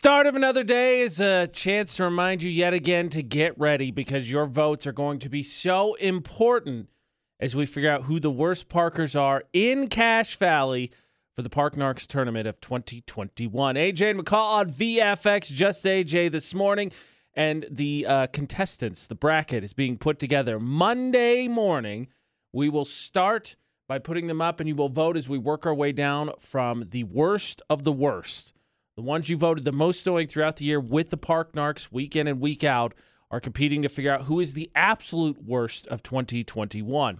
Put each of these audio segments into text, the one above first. Start of another day is a chance to remind you yet again to get ready, because your votes are going to be so important as we figure out who the worst parkers are in Cache Valley for the Park Narcs Tournament of 2021. AJ and McCall on VFX, Just AJ this morning, and the contestants, the bracket is being put together Monday morning. We will start by putting them up, and you will vote as we work our way down from the worst of the worst. The ones you voted the most annoying throughout the year with the Park Narcs week in and week out are competing to figure out who is the absolute worst of 2021.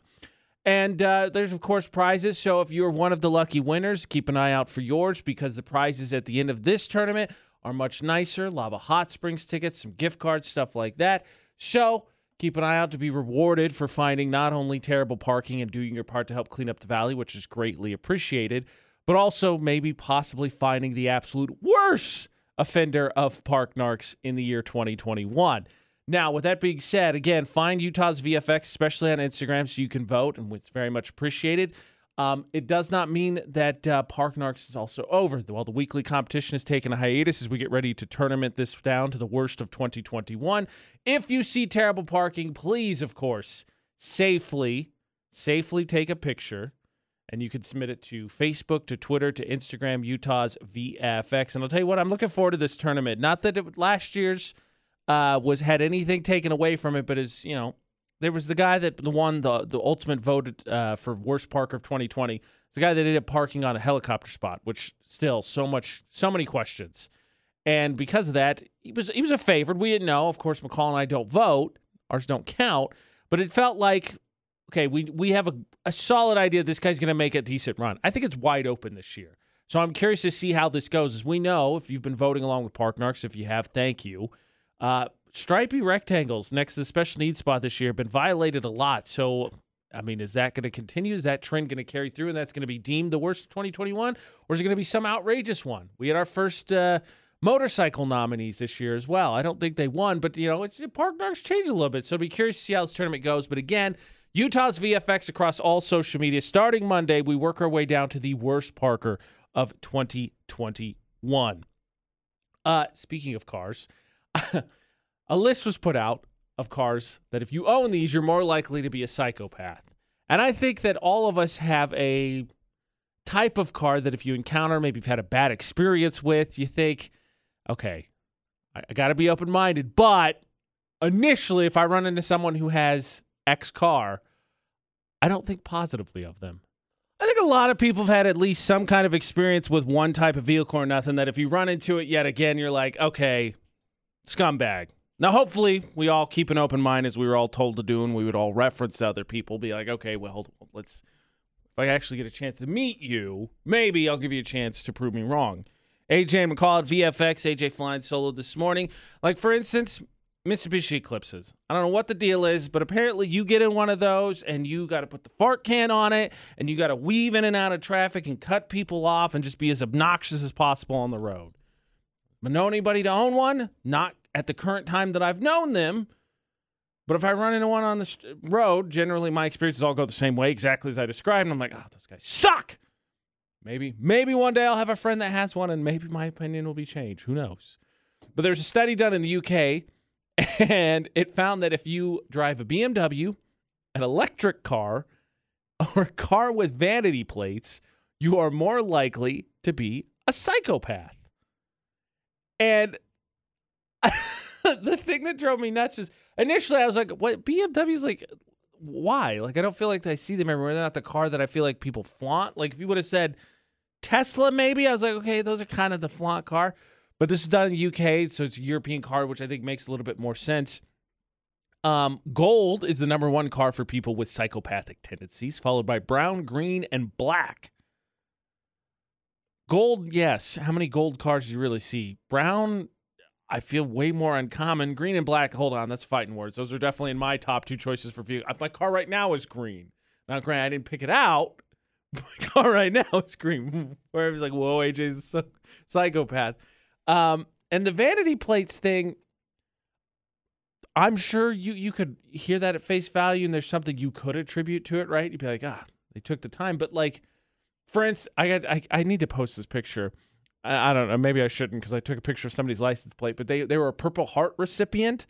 And there's, of course, prizes. So if you're one of the lucky winners, keep an eye out for yours, because the prizes at the end of this tournament are much nicer. Lava Hot Springs tickets, some gift cards, stuff like that. So keep an eye out to be rewarded for finding not only terrible parking and doing your part to help clean up the valley, which is greatly appreciated, but also maybe possibly finding the absolute worst offender of Park Narcs in the year 2021. Now, with that being said, again, find Utah's VFX, especially on Instagram, so you can vote, and it's very much appreciated. It does not mean that Park Narcs is also over. While the weekly competition is taking a hiatus as we get ready to tournament this down to the worst of 2021, if you see terrible parking, please, of course, safely take a picture. And you can submit it to Facebook, to Twitter, to Instagram, Utah's VFX. And I'll tell you what, I'm looking forward to this tournament. Not that last year's had anything taken away from it, but as you know, there was the guy that won the ultimate voted for worst parker of 2020. It's the guy that ended up parking on a helicopter spot, which still so many questions. And because of that, he was a favorite. We didn't know. Of course, McCall and I don't vote. Ours don't count. But it felt like, okay, we have a solid idea this guy's going to make a decent run. I think it's wide open this year. So I'm curious to see how this goes. As we know, if you've been voting along with Park Narcs, if you have, thank you. Stripy rectangles next to the special needs spot this year have been violated a lot. So, I mean, is that going to continue? Is that trend going to carry through, and that's going to be deemed the worst of 2021? Or is it going to be some outrageous one? We had our first motorcycle nominees this year as well. I don't think they won, but, you know, Park Narcs changed a little bit. So I'd be curious to see how this tournament goes. But again, Utah's VFX across all social media. Starting Monday, we work our way down to the worst parker of 2021. Speaking of cars, a list was put out of cars that if you own these, you're more likely to be a psychopath. And I think that all of us have a type of car that if you encounter, maybe you've had a bad experience with, you think, okay, I got to be open-minded. But initially, if I run into someone who has X car, I don't think positively of them. I think a lot of people have had at least some kind of experience with one type of vehicle or nothing that if you run into it yet again, you're like, okay, scumbag. Now, hopefully, we all keep an open mind, as we were all told to do, and we would all reference other people, be like, okay, well, let's, if I actually get a chance to meet you, maybe I'll give you a chance to prove me wrong. AJ McCall at VFX, AJ flying solo this morning. Like, for instance, Mitsubishi Eclipses. I don't know what the deal is, but apparently you get in one of those and you got to put the fart can on it and you got to weave in and out of traffic and cut people off and just be as obnoxious as possible on the road. I know anybody to own one, not at the current time that I've known them, but if I run into one on the road, generally my experiences all go the same way, exactly as I described, and I'm like, oh, those guys suck. Maybe one day I'll have a friend that has one and maybe my opinion will be changed. Who knows? But there's a study done in the UK, and it found that if you drive a BMW, an electric car, or a car with vanity plates, you are more likely to be a psychopath. And the thing that drove me nuts is, initially I was like, what? BMW's like, why? Like, I don't feel like I see them everywhere. They're not the car that I feel like people flaunt. Like, if you would have said Tesla, maybe, I was like, okay, those are kind of the flaunt car. But this is done in the UK, so it's a European car, which I think makes a little bit more sense. Gold is the number one car for people with psychopathic tendencies, followed by brown, green, and black. Gold, yes. How many gold cars do you really see? Brown, I feel way more uncommon. Green and black, hold on, that's fighting words. Those are definitely in my top two choices for vehicle. My car right now is green. Now, granted, I didn't pick it out. My car right now is green. Where I was like, whoa, AJ's a psychopath. And the vanity plates thing, I'm sure you could hear that at face value and there's something you could attribute to it, right? You'd be like, they took the time. But like, for instance, I need to post this picture. I don't know, maybe I shouldn't because I took a picture of somebody's license plate, but they were a Purple Heart recipient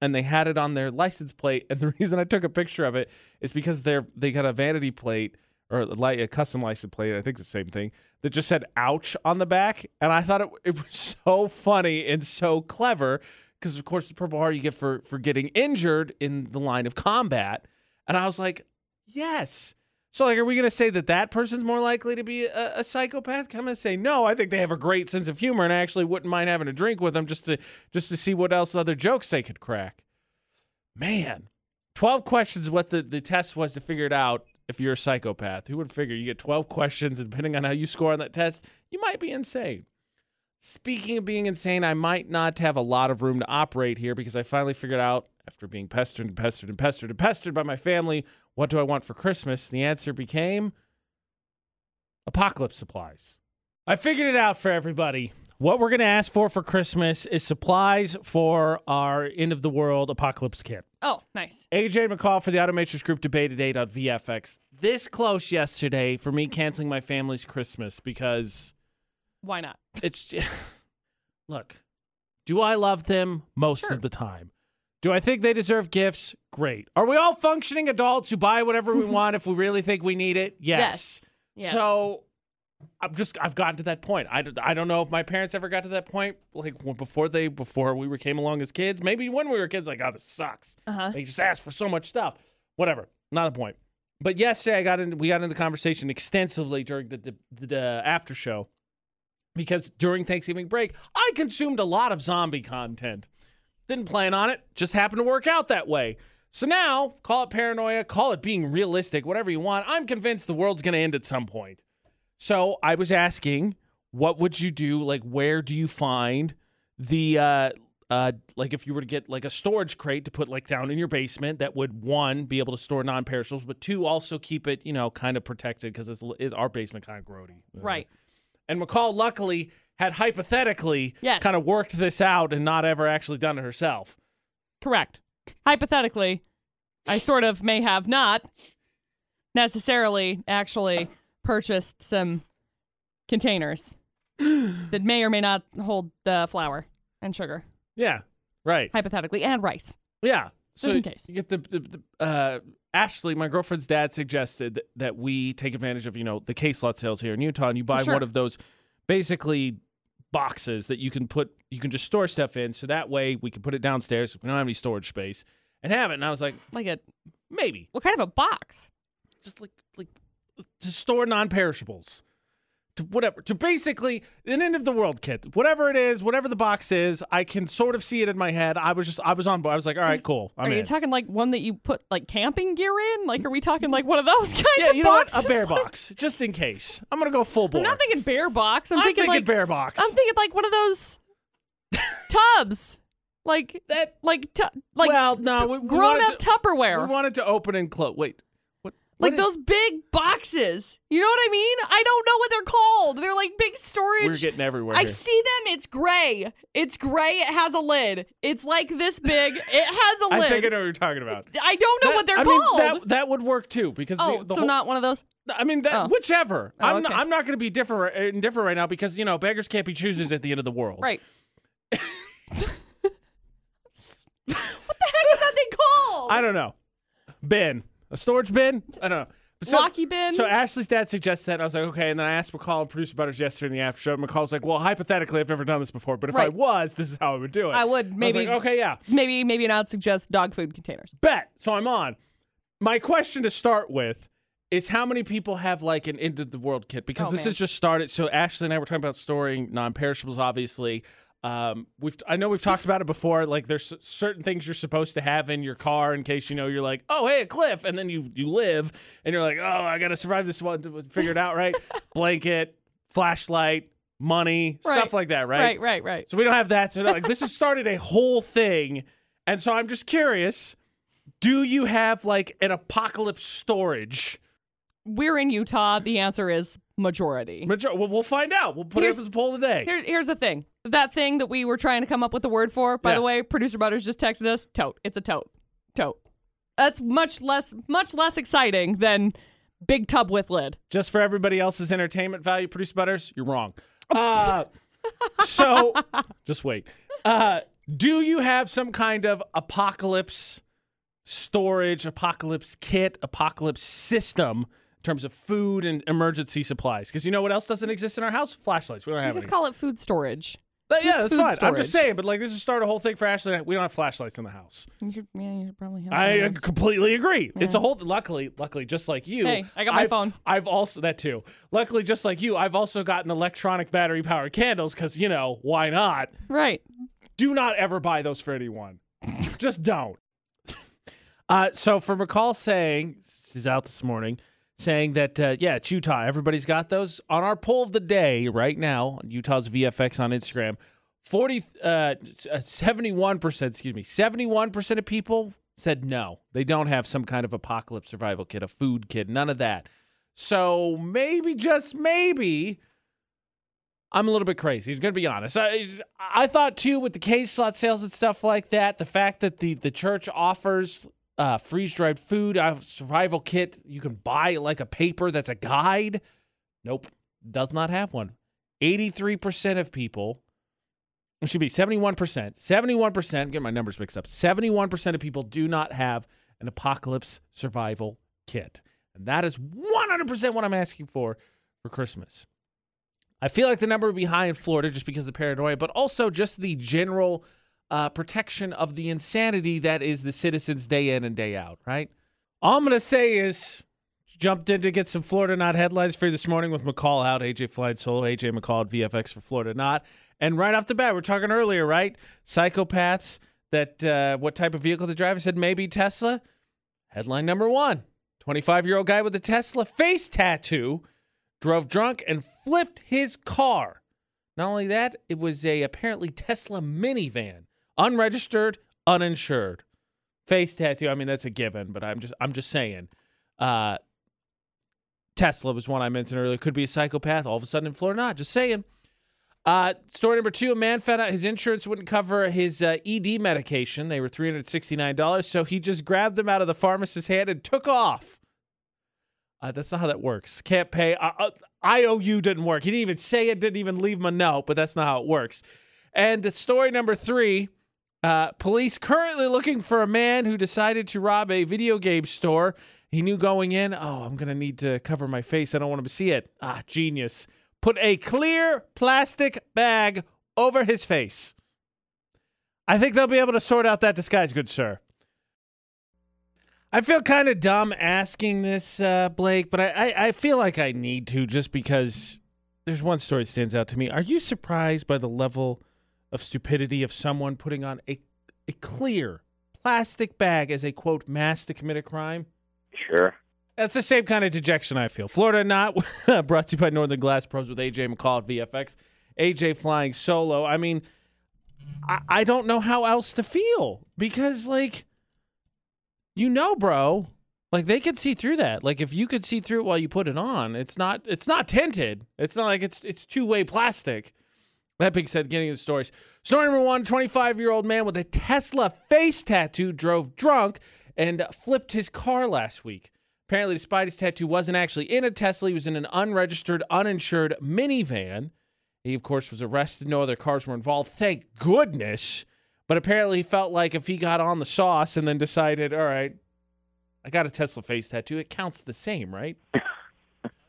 and they had it on their license plate. And the reason I took a picture of it is because they got a vanity plate or a custom license plate, I think the same thing, that just said ouch on the back. And I thought it was so funny and so clever because, of course, the Purple Heart you get for getting injured in the line of combat. And I was like, yes. So, like, are we going to say that person's more likely to be a psychopath? I'm going to say no. I think they have a great sense of humor, and I actually wouldn't mind having a drink with them just to see what else other jokes they could crack. Man, 12 questions is what the test was to figure it out if you're a psychopath. Who would figure you get 12 questions, and depending on how you score on that test, you might be insane. Speaking of being insane, I might not have a lot of room to operate here because I finally figured out, after being pestered and pestered and pestered and pestered by my family, what do I want for Christmas? The answer became apocalypse supplies. I figured it out for everybody. What we're going to ask for Christmas is supplies for our end-of-the-world apocalypse kit. Oh, nice. AJ McCall for the Automatrix Group debate today on VFX. This close yesterday for me canceling my family's Christmas because... Why not? It's look, do I love them most of the time? Do I think they deserve gifts? Great. Are we all functioning adults who buy whatever we want if we really think we need it? Yes. So I've gotten to that point. I don't know if my parents ever got to that point, like before we came along as kids. Maybe when we were kids, like, oh, this sucks. Uh-huh. They just asked for so much stuff. Whatever. Not the point. But yesterday we got into the conversation extensively during the after show. Because during Thanksgiving break, I consumed a lot of zombie content. Didn't plan on it. Just happened to work out that way. So now, call it paranoia, call it being realistic, whatever you want. I'm convinced the world's going to end at some point. So I was asking, what would you do? Like, where do you find the, like if you were to get like a storage crate to put like down in your basement that would, one, be able to store non-perishables, but two, also keep it, you know, kind of protected because it's our basement kind of grody. Right. And McCall, luckily, had hypothetically kind of worked this out and not ever actually done it herself. Correct. Hypothetically, I sort of may have not necessarily actually purchased some containers that may or may not hold flour and sugar. Yeah, right. Hypothetically, and rice. Yeah. So just in case. You get the Ashley, my girlfriend's dad, suggested that we take advantage of, you know, the case lot sales here in Utah, and you buy one of those basically boxes that you can just store stuff in, so that way we can put it downstairs. We don't have any storage space and have it. And I was like a maybe. What kind of a box? Just like to store non-perishables, to whatever, to basically an end of the world kit, whatever it is, whatever the box is. I can sort of see it in my head. I was on board. I was like, all right, cool. I'm Are you in. Talking like one that you put like camping gear in? Like, are we talking like one of those kinds of boxes? What? A bear box, just in case. I'm gonna go full bore. I'm not thinking bear box. I'm thinking like bear box. I'm thinking like one of those tubs. Like that. We grown up Tupperware. We wanted to open and close. Wait. Like those big boxes. You know what I mean? I don't know what they're called. They're like big storage. We're getting everywhere. I see them. It's gray. It's gray. It has a lid. It's like this big. It has a lid. I think I know what you're talking about. I don't know what they're called. That would work too. Because so not one of those? I mean, whichever. Oh, I'm not going to be different right now because, you know, beggars can't be choosers at the end of the world. Right. What the heck is that thing called? I don't know. Ben. A storage bin? I don't know. Locky bin? So Ashley's dad suggests that. I was like, okay. And then I asked McCall and producer Butters yesterday in the after show. McCall's like, well, hypothetically, I've never done this before. But if I was, this is how I would do it. I would. Maybe. I was like, okay, yeah. Maybe not suggest dog food containers. Bet. So I'm on. My question to start with is how many people have like an end of the world kit? Because this has just started. So Ashley and I were talking about storing non-perishables, obviously. I know we've talked about it before. Like, there's certain things you're supposed to have in your car in case, you know, you're like, oh, hey, a cliff. And then you live and you're like, oh, I got to survive this one to figure it out, right? Blanket, flashlight, money, stuff like that, right? Right. So we don't have that. So like, this has started a whole thing. And so I'm just curious, do you have like an apocalypse storage? We're in Utah. The answer is majority. Well, we'll find out. We'll put it up as a poll today. Here's the thing. That thing that we were trying to come up with the word for, by the way, producer Butters just texted us, tote. It's a tote. Tote. That's much less exciting than big tub with lid. Just for everybody else's entertainment value, producer Butters, you're wrong. So just wait. Do you have some kind of apocalypse storage, apocalypse kit, apocalypse system in terms of food and emergency supplies? Because you know what else doesn't exist in our house? Flashlights. We don't have. You just any. Call it food storage. But, yeah, that's fine. Storage. I'm just saying, but like this is start a whole thing for Ashley and I. We don't have flashlights in the house. You should probably have. I completely agree. Yeah. It's a whole. Luckily, just like you. Hey, I got my phone. I've also that too. Luckily, just like you, I've also gotten electronic battery powered candles because you know why not? Right. Do not ever buy those for anyone. Just don't. So for McCall saying she's out this morning. Saying that, yeah, it's Utah. Everybody's got those. On our poll of the day right now, Utah's VFX on Instagram, 71% of people said no. They don't have some kind of apocalypse survival kit, a food kit, none of that. So maybe, just maybe, I'm a little bit crazy. I'm going to be honest. I thought, too, with the cage slot sales and stuff like that, the fact that the church offers... freeze-dried food, I have a survival kit. You can buy like a paper that's a guide. Nope, does not have one. 83% of people, it should be 71%. 71%, I'm getting my numbers mixed up. 71% of people do not have an apocalypse survival kit. And that is 100% what I'm asking for Christmas. I feel like the number would be high in Florida just because of the paranoia, but also just the general... protection of the insanity that is the citizens day in and day out, right? All I'm going to say is jumped in to get some Florida Not headlines for you this morning with McCall out, AJ Flying Solo, AJ McCall at VFX for Florida Not. And right off the bat, we're talking earlier, right? Psychopaths, that what type of vehicle they drive. I said maybe Tesla. Headline number one, 25-year-old guy with a Tesla face tattoo drove drunk and flipped his car. Not only that, it was a apparently Tesla minivan. Unregistered, uninsured, face tattoo. I mean, that's a given, but I'm just saying. Tesla was one I mentioned earlier. Could be a psychopath. All of a sudden in Florida, not just saying. Story number two: a man found out his insurance wouldn't cover his ED medication. They were $369, so he just grabbed them out of the pharmacist's hand and took off. That's not how that works. Can't pay. IOU didn't work. He didn't even say it. Didn't even leave him a note. But that's not how it works. And story number three. Police currently looking for a man who decided to rob a video game store. He knew going in, oh, I'm going to need to cover my face. I don't want to see it. Ah, genius. Put a clear plastic bag over his face. I think they'll be able to sort out that disguise, good sir. I feel kind of dumb asking this, Blake, but I feel like I need to just because there's one story that stands out to me. Are you surprised by the level of stupidity of someone putting on a clear plastic bag as a, quote, mask to commit a crime? Sure. That's the same kind of dejection I feel. Florida Not brought to you by Northern Glass Pros with AJ McCall at VFX. AJ flying solo. I mean, I don't know how else to feel because, like, you know, bro, like they could see through that. Like if you could see through it while you put it on, it's not tinted. It's not like it's two-way plastic. That being said, getting into the stories. Story number one, 25-year-old man with a Tesla face tattoo drove drunk and flipped his car last week. Apparently, despite his tattoo, wasn't actually in a Tesla. He was in an unregistered, uninsured minivan. He, of course, was arrested. No other cars were involved. Thank goodness. But apparently, he felt like if he got on the sauce and then decided, all right, I got a Tesla face tattoo. It counts the same, right?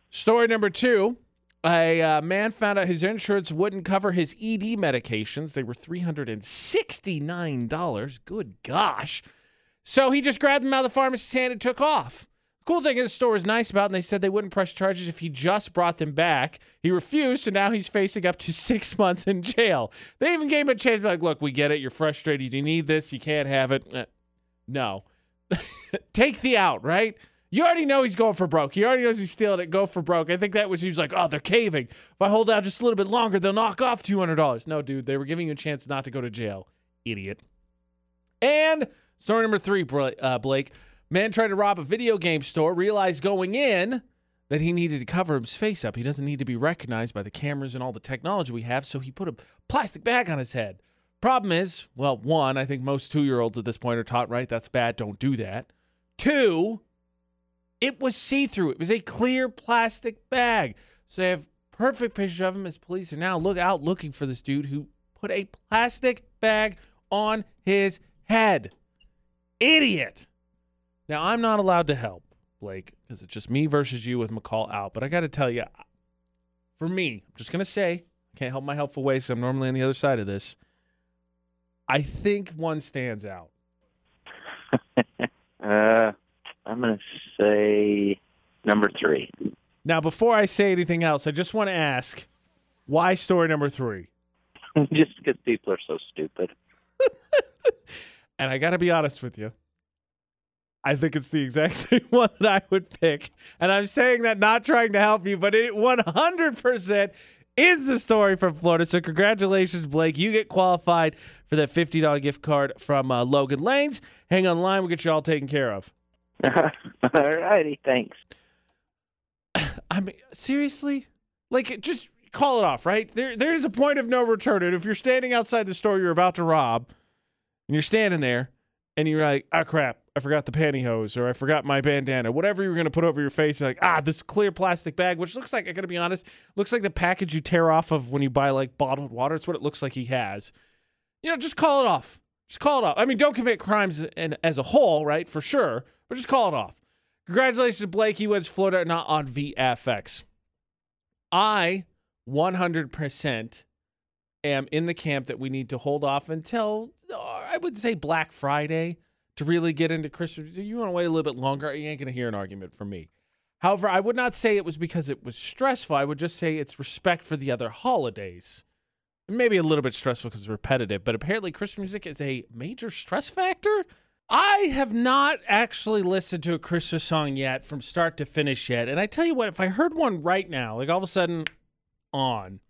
Story number two. A man found out his insurance wouldn't cover his ED medications. They were $369. Good gosh. So he just grabbed them out of the pharmacist's hand and took off. The cool thing is the store was nice about it, and they said they wouldn't press charges if he just brought them back. He refused, so now he's facing up to 6 months in jail. They even gave him a chance. Like, look, we get it. You're frustrated. You need this. You can't have it. No. Take the out, right? You already know he's going for broke. He already knows he's stealing it. Go for broke. I think that was, he was like, oh, they're caving. If I hold out just a little bit longer, they'll knock off $200. No, dude, they were giving you a chance not to go to jail. Idiot. And story number three, Blake. Man tried to rob a video game store, realized going in that he needed to cover his face up. He doesn't need to be recognized by the cameras and all the technology we have, so he put a plastic bag on his head. Problem is, well, one, I think most 2-year-olds at this point are taught, right, that's bad, don't do that. Two, it was see-through. It was a clear plastic bag. So they have Perfect picture of him as police are now looking for this dude who put a plastic bag on his head. Idiot. Now, I'm not allowed to help, Blake, because it's just me versus you with McCall out. But I got to tell you, for me, I'm just going to say, can't help my helpful ways. So I'm normally on the other side of this. I think one stands out. I'm going to say number 3. Now, before I say anything else, I just want to ask, why story number 3? Just because people are so stupid. And I got to be honest with you. I think it's the exact same one that I would pick. And I'm saying that not trying to help you, but it 100% is the story from Florida. So congratulations, Blake. You get qualified for that $50 gift card from Logan Lanes. Hang on the line. We'll get you all taken care of. All righty. Thanks. I mean, seriously? Like, just call it off, right? There's a point of no return. And if you're standing outside the store you're about to rob, and you're standing there, and you're like, oh, crap, I forgot the pantyhose, or I forgot my bandana, whatever you were going to put over your face, you're like, this clear plastic bag, which looks like, I got to be honest, looks like the package you tear off of when you buy, like, bottled water. It's what it looks like he has. You know, just call it off. Just call it off. I mean, don't commit crimes as a whole, right, for sure, but just call it off. Congratulations, Blake. He wins Florida Not on VFX. I 100% am in the camp that we need to hold off until, I would say, Black Friday to really get into Christmas. You want to wait a little bit longer? You ain't going to hear an argument from me. However, I would not say it was because it was stressful. I would just say it's respect for the other holidays. Maybe a little bit stressful because it's repetitive, but apparently Christmas music is a major stress factor. I have not actually listened to a Christmas song yet from start to finish yet. And I tell you what, if I heard one right now, like all of a sudden on,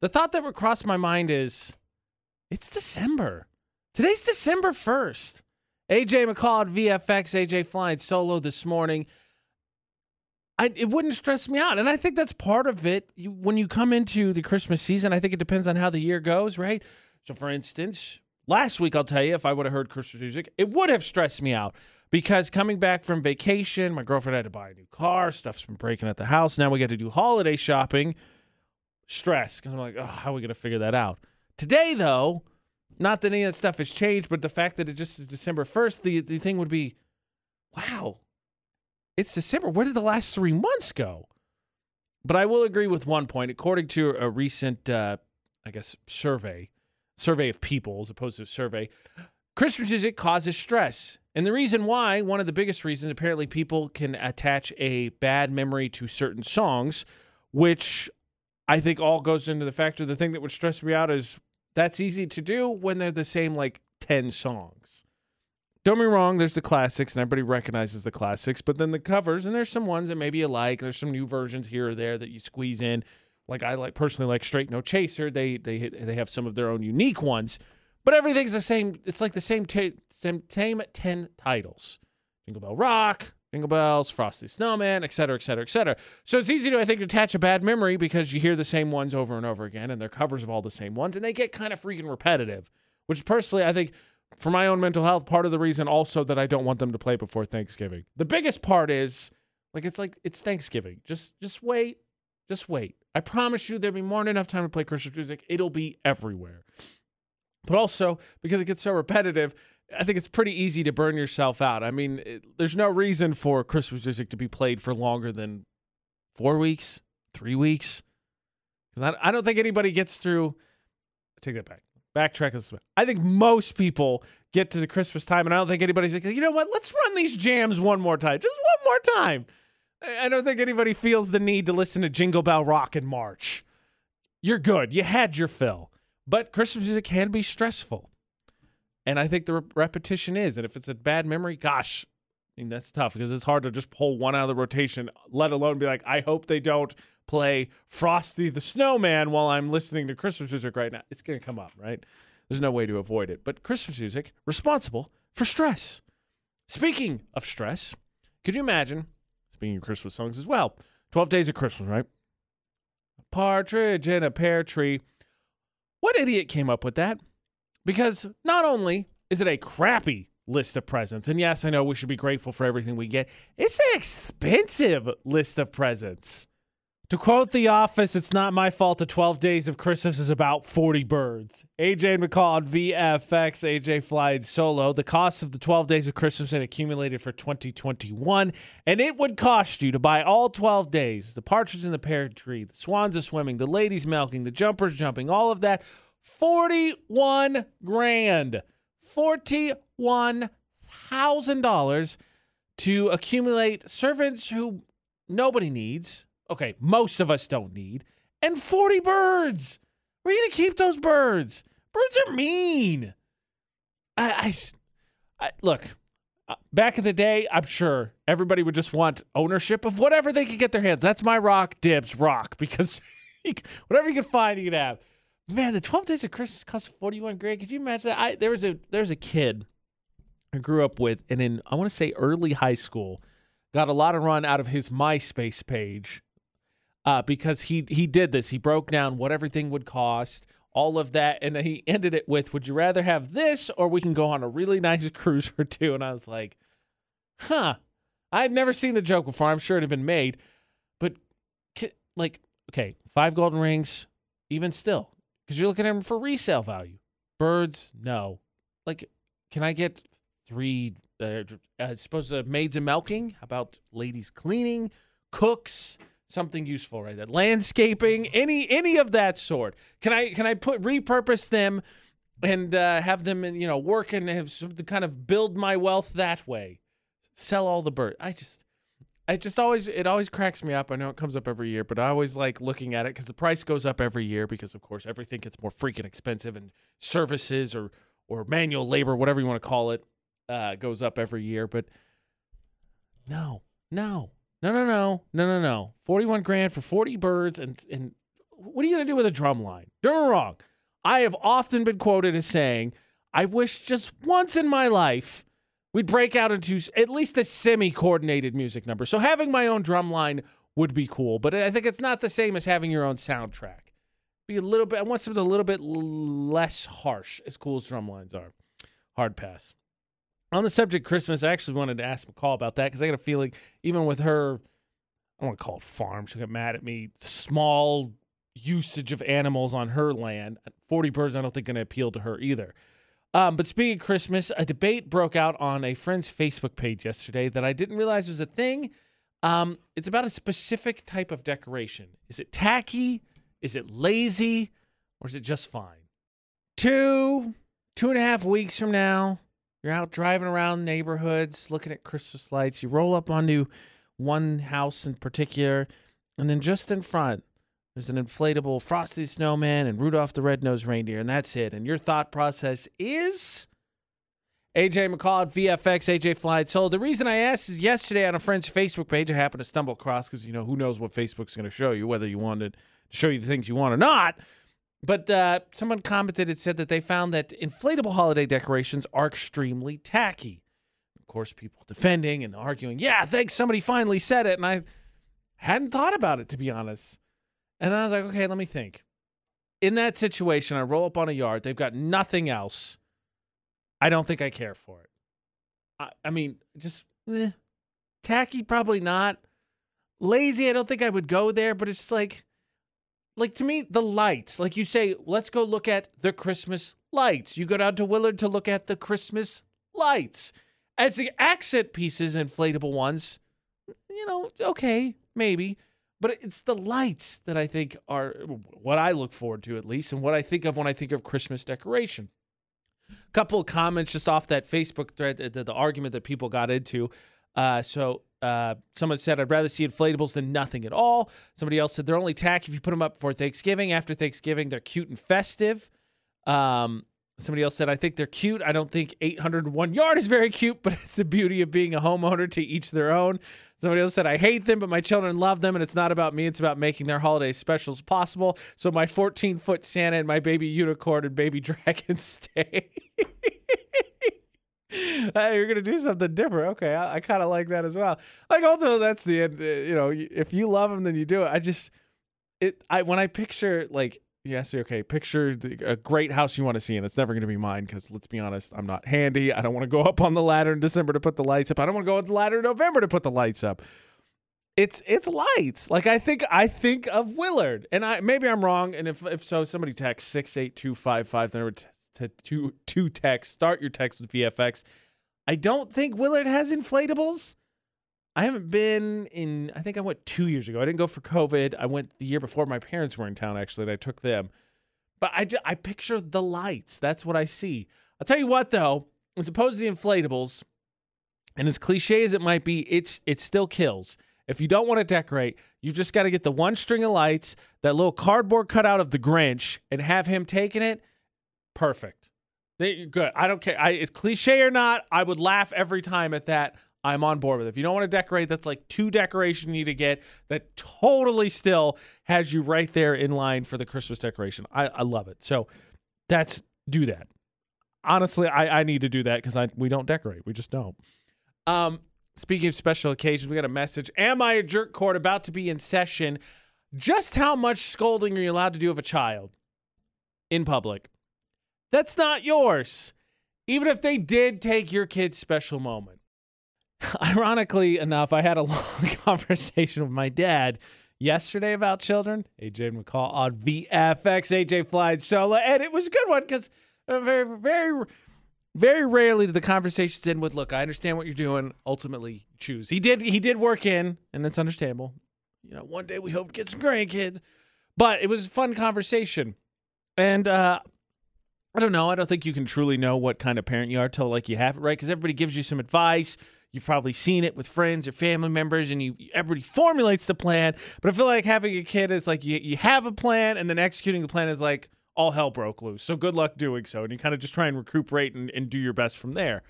the thought that would cross my mind is, it's December. Today's December 1st. AJ McCall at VFX, AJ flying solo this morning. It wouldn't stress me out. And I think that's part of it. When you come into the Christmas season, I think it depends on how the year goes, right? So for instance, last week, I'll tell you, if I would have heard Christmas music, it would have stressed me out because coming back from vacation, my girlfriend had to buy a new car. Stuff's been breaking at the house. Now we got to do holiday shopping. Stress. Because I'm like, how are we going to figure that out? Today, though, not that any of that stuff has changed, but the fact that it just is December 1st, the thing would be, wow, it's December. Where did the last 3 months go? But I will agree with one point. According to a recent, survey of people as opposed to a survey, Christmas music causes stress. And the reason why, one of the biggest reasons, apparently people can attach a bad memory to certain songs, which I think all goes into the factor. The thing that would stress me out is that's easy to do when they're the same, like, 10 songs. Don't be wrong, there's the classics, and everybody recognizes the classics, but then the covers, and there's some ones that maybe you like. There's some new versions here or there that you squeeze in. Like I personally like Straight No Chaser. They have some of their own unique ones, but everything's the same. It's like the same 10 titles: Jingle Bell Rock, Jingle Bells, Frosty Snowman, et cetera, et cetera, et cetera. So it's easy to, I think, attach a bad memory because you hear the same ones over and over again, and they're covers of all the same ones, and they get kind of freaking repetitive. Which personally, I think, for my own mental health, part of the reason also that I don't want them to play before Thanksgiving. The biggest part is it's Thanksgiving. Just wait. Just wait. I promise you there'll be more than enough time to play Christmas music. It'll be everywhere. But also, because it gets so repetitive, I think it's pretty easy to burn yourself out. I mean, there's no reason for Christmas music to be played for longer than 4 weeks, 3 weeks. Because I don't think anybody gets through. Take that back. Backtrack. I think most people get to the Christmas time, and I don't think anybody's like, you know what? Let's run these jams one more time. Just one more time. I don't think anybody feels the need to listen to Jingle Bell Rock in March. You're good. You had your fill. But Christmas music can be stressful. And I think the repetition is. And if it's a bad memory, gosh, I mean, that's tough because it's hard to just pull one out of the rotation, let alone be like, I hope they don't play Frosty the Snowman while I'm listening to Christmas music right now. It's going to come up, right? There's no way to avoid it. But Christmas music, responsible for stress. Speaking of stress, could you imagine, speaking of Christmas songs as well, 12 Days of Christmas, right? Partridge in a Pear Tree. What idiot came up with that? Because not only is it a crappy list of presents, and yes, I know we should be grateful for everything we get, it's an expensive list of presents. To quote The Office, it's not my fault the 12 Days of Christmas is about 40 birds. AJ McCall on VFX. AJ flying solo. The cost of the 12 Days of Christmas had accumulated for 2021, and it would cost you to buy all 12 days, the partridge in the pear tree, the swans are swimming, the ladies milking, the jumpers jumping, all of that, $41,000. $41,000 to accumulate servants who nobody needs. Okay, most of us don't need. And 40 birds. We're going to keep those birds. Birds are mean. Look, back in the day, I'm sure everybody would just want ownership of whatever they could get their hands. That's my rock, dibs, rock. Because whatever you can find, you can have. Man, the 12 Days of Christmas cost $41,000. Could you imagine that? There was a kid I grew up with, and in, I want to say, early high school, got a lot of run out of his MySpace page because he did this. He broke down what everything would cost, all of that, and he ended it with, would you rather have this or we can go on a really nice cruise or two? And I was like, huh. I'd never seen the joke before. I'm sure it had been made. But, like, okay, 5 golden rings, even still. Because you're looking at them for resale value. Birds, no. Like, can I get 3, I suppose, maids and milking? How about ladies cleaning, cooks, something useful right there. Landscaping, any of that sort. Can I repurpose them and have them, work and have some, to kind of build my wealth that way? Sell all the birds. It always cracks me up. I know it comes up every year, but I always like looking at it because the price goes up every year because, of course, everything gets more freaking expensive and services or manual labor, whatever you want to call it, goes up every year. But no. $41,000 for 40 birds. And what are you going to do with a drum line? Don't get me wrong. I have often been quoted as saying, I wish just once in my life we'd break out into at least a semi-coordinated music number. So having my own drum line would be cool, but I think it's not the same as having your own soundtrack. Be a little bit. I want something a little bit less harsh, as cool as drum lines are. Hard pass. On the subject of Christmas, I actually wanted to ask McCall about that because I got a feeling, even with her, I don't want to call it farm, she'll get mad at me, small usage of animals on her land, 40 birds I don't think going to appeal to her either. But speaking of Christmas, a debate broke out on a friend's Facebook page yesterday that I didn't realize was a thing. It's about a specific type of decoration. Is it tacky? Is it lazy? Or is it just fine? 2.5 weeks from now, you're out driving around neighborhoods, looking at Christmas lights. You roll up onto one house in particular, and then just in front, there's an inflatable Frosty the Snowman and Rudolph the Red-Nosed Reindeer, and that's it. And your thought process is AJ McCall at VFX, AJ Flied Solo. The reason I asked is yesterday on a friend's Facebook page I happened to stumble across because, who knows what Facebook's going to show you, whether you want it to show you the things you want or not. But someone commented and said that they found that inflatable holiday decorations are extremely tacky. Of course, people defending and arguing, yeah, thanks, somebody finally said it. And I hadn't thought about it, to be honest. And I was like, okay, let me think. In that situation, I roll up on a yard. They've got nothing else. I don't think I care for it. I mean, tacky, probably not. Lazy, I don't think I would go there. But it's like to me, the lights. Like you say, let's go look at the Christmas lights. You go down to Willard to look at the Christmas lights. As the accent pieces, inflatable ones, okay, maybe. But it's the lights that I think are what I look forward to, at least, and what I think of when I think of Christmas decoration. A couple of comments just off that Facebook thread, the argument that people got into. Someone said, I'd rather see inflatables than nothing at all. Somebody else said, they're only tacky if you put them up for Thanksgiving. After Thanksgiving, they're cute and festive. Somebody else said, I think they're cute. I don't think 801 yard is very cute, but it's the beauty of being a homeowner, to each their own. Somebody else said, I hate them, but my children love them, and it's not about me. It's about making their holiday special as possible. So my 14-foot Santa and my baby unicorn and baby dragon stay. You're going to do something different. Okay, I kind of like that as well. Like, also, that's the end. If you love them, then you do it. When I picture, like, yes, okay, picture a great house you want to see, and it's never going to be mine because, let's be honest, I'm not handy. I don't want to go up on the ladder in December to put the lights up. I don't want to go up the ladder in November to put the lights up. It's lights. Like I think of Willard, and maybe I'm wrong. And if so, somebody text 68255. The number to text. Start your text with VFX. I don't think Willard has inflatables. I haven't been in. I think I went 2 years ago. I didn't go for COVID. I went the year before. My parents were in town actually, and I took them. But I picture the lights. That's what I see. I'll tell you what though. As opposed to the inflatables, and as cliche as it might be, it still kills. If you don't want to decorate, you've just got to get the one string of lights, that little cardboard cutout of the Grinch, and have him taking it. Perfect. Good. I don't care. It's cliche or not. I would laugh every time at that. I'm on board with it. If you don't want to decorate, that's like two decorations you need to get that totally still has you right there in line for the Christmas decoration. I love it. So do that. Honestly, I need to do that because we don't decorate. We just don't. Speaking of special occasions, we got a message. Am I a jerk court about to be in session? Just how much scolding are you allowed to do of a child in public? That's not yours. Even if they did take your kid's special moment. Ironically enough, I had a long conversation with my dad yesterday about children. AJ McCall on VFX, AJ flying solo, and it was a good one because very, very, very rarely do the conversations end with, look, I understand what you're doing, ultimately choose. He did work in, and that's understandable. One day we hope to get some grandkids, but it was a fun conversation. And I don't know. I don't think you can truly know what kind of parent you are till you have it, right? Because everybody gives you some advice. You've probably seen it with friends or family members, and everybody formulates the plan. But I feel like having a kid is you have a plan, and then executing the plan is all hell broke loose. So good luck doing so. And you kind of just try and recuperate and do your best from there.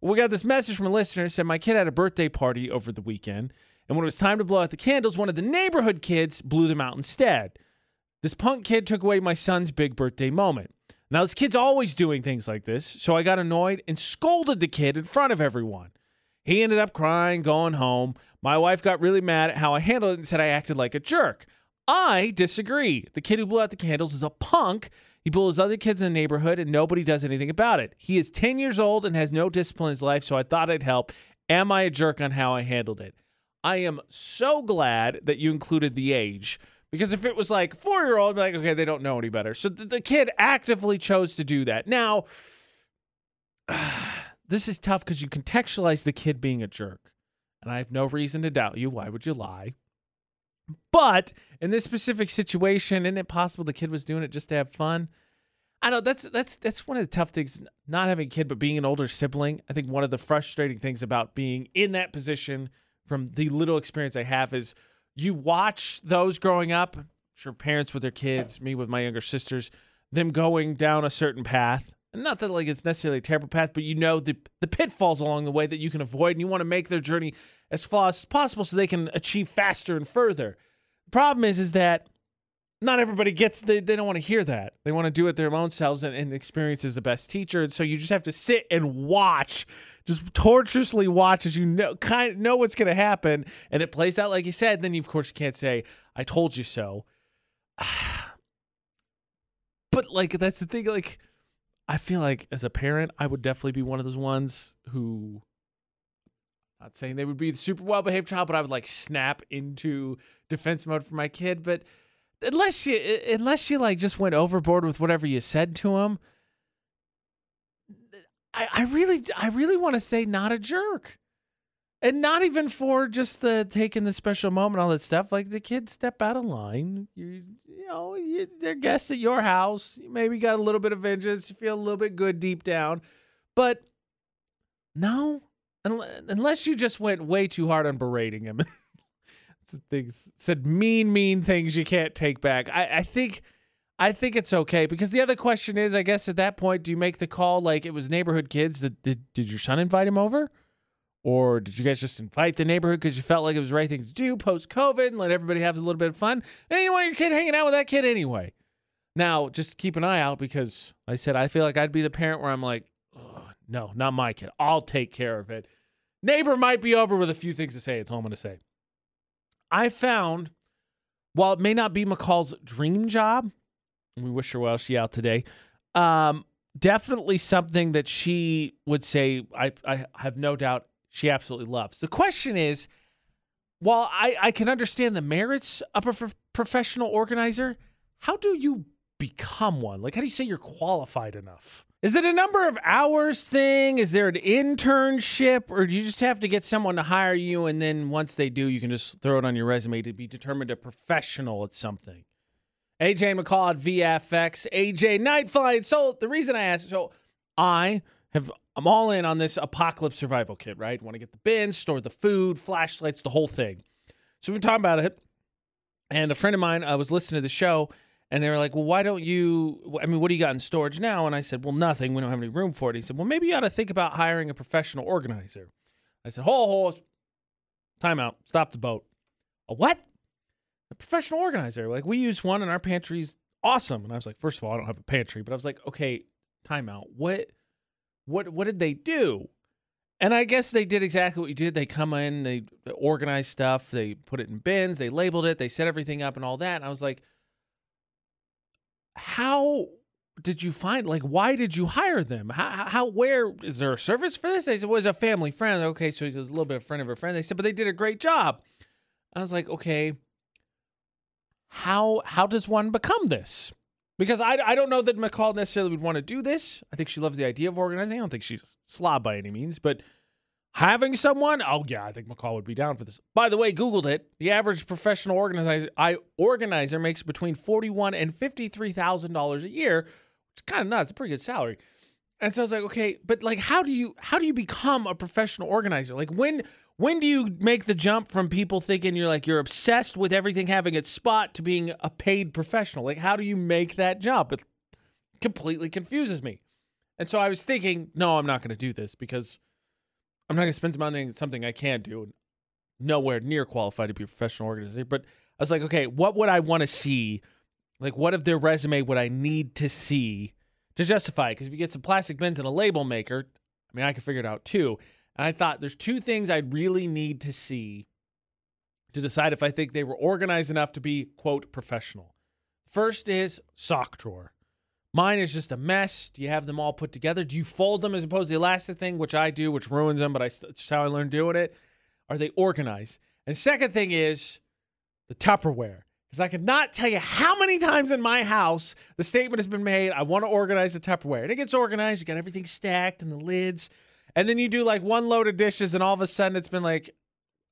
Well, we got this message from a listener that said, my kid had a birthday party over the weekend, and when it was time to blow out the candles, one of the neighborhood kids blew them out instead. This punk kid took away my son's big birthday moment. Now, this kid's always doing things like this, so I got annoyed and scolded the kid in front of everyone. He ended up crying, going home. My wife got really mad at how I handled it and said I acted like a jerk. I disagree. The kid who blew out the candles is a punk. He bullies other kids in the neighborhood, and nobody does anything about it. He is 10 years old and has no discipline in his life, so I thought I'd help. Am I a jerk on how I handled it? I am so glad that you included the age, because if it was 4-year-old, I'd be okay, they don't know any better. So the kid actively chose to do that. Now, this is tough because you contextualize the kid being a jerk. And I have no reason to doubt you. Why would you lie? But in this specific situation, isn't it possible the kid was doing it just to have fun? I know that's one of the tough things, not having a kid, but being an older sibling. I think one of the frustrating things about being in that position from the little experience I have is you watch those growing up, I'm sure parents with their kids, me with my younger sisters, them going down a certain path. Not that it's necessarily a terrible path, but the pitfalls along the way that you can avoid, and you want to make their journey as flawless as possible so they can achieve faster and further. The problem is that not everybody gets, they don't want to hear that. They want to do it their own selves, and experience is the best teacher. And so you just have to sit and watch, just torturously watch as you know what's going to happen, and it plays out like you said. Then you, of course, can't say, I told you so. But that's the thing, I feel like as a parent, I would definitely be one of those ones who, not saying they would be the super well-behaved child, but I would snap into defense mode for my kid. But unless you just went overboard with whatever you said to him, I really want to say not a jerk. And not even for just the taking the special moment, all that stuff. The kids step out of line. They're guests at your house. You maybe got a little bit of vengeance. You feel a little bit good deep down. But no, unless you just went way too hard on berating him. Things said mean things you can't take back. I think it's okay, because the other question is, I guess at that point, do you make the call it was neighborhood kids? That did your son invite him over? Or did you guys just invite the neighborhood because you felt like it was the right thing to do post-COVID and let everybody have a little bit of fun? And you want your kid hanging out with that kid anyway. Now, just keep an eye out, because I said I feel like I'd be the parent where I'm no, not my kid. I'll take care of it. Neighbor might be over with a few things to say. It's all I'm going to say. I found, while it may not be McCall's dream job, and we wish her well, she out today, definitely something that she would say I have no doubt she absolutely loves. The question is, while I can understand the merits of a professional organizer, how do you become one? Like, how do you say you're qualified enough? Is it a number of hours thing? Is there an internship? Or do you just have to get someone to hire you, and then once they do, you can just throw it on your resume to be determined a professional at something? AJ McCall at VFX. AJ Nightflight. So the reason I asked, I'm all in on this apocalypse survival kit, right? Want to get the bins, store the food, flashlights, the whole thing. So we've been talking about it. And a friend of mine, I was listening to the show, and they were like, well, why don't you, what do you got in storage now? And I said, well, nothing. We don't have any room for it. He said, well, maybe you ought to think about hiring a professional organizer. I said, time out. Stop the boat. A what? A professional organizer. Like, we use one, and our pantry's awesome. And I was like, first of all, I don't have a pantry. But I was like, okay, time out. What did they do? And I guess they did exactly what you did. They come in, they organize stuff, they put it in bins, they labeled it, they set everything up and all that. And I was like, how did you why did you hire them? Where, is there a service for this? They said, well, it was a family friend. Okay, so he was a little bit of a friend of a friend. They said, but they did a great job. I was like, okay, how does one become this? Because I don't know that McCall necessarily would want to do this. I think she loves the idea of organizing. I don't think she's a slob by any means. But having someone, I think McCall would be down for this. By the way, Googled it. The average professional organizer makes between $41,000 and $53,000 a year. It's kind of nuts. It's a pretty good salary. And so I was like, okay, but how do you become a professional organizer? Like, when do you make the jump from people thinking you're obsessed with everything having its spot to being a paid professional? Like, how do you make that jump? It completely confuses me. And so I was thinking, no, I'm not going to do this because I'm not going to spend some money on something I can't do and nowhere near qualified to be a professional organizer. But I was like, okay, what would I want to see? Like, what of their resume would I need to see to justify it? Because if you get some plastic bins and a label maker, I can figure it out too. And I thought there's two things I really need to see to decide if I think they were organized enough to be, quote, professional. First is sock drawer. Mine is just a mess. Do you have them all put together? Do you fold them as opposed to the elastic thing, which I do, which ruins them, but it's how I learned doing it? Are they organized? And second thing is the Tupperware. Because I could not tell you how many times in my house the statement has been made, I want to organize the Tupperware. And it gets organized. You got everything stacked and the lids. And then you do one load of dishes, and all of a sudden it's been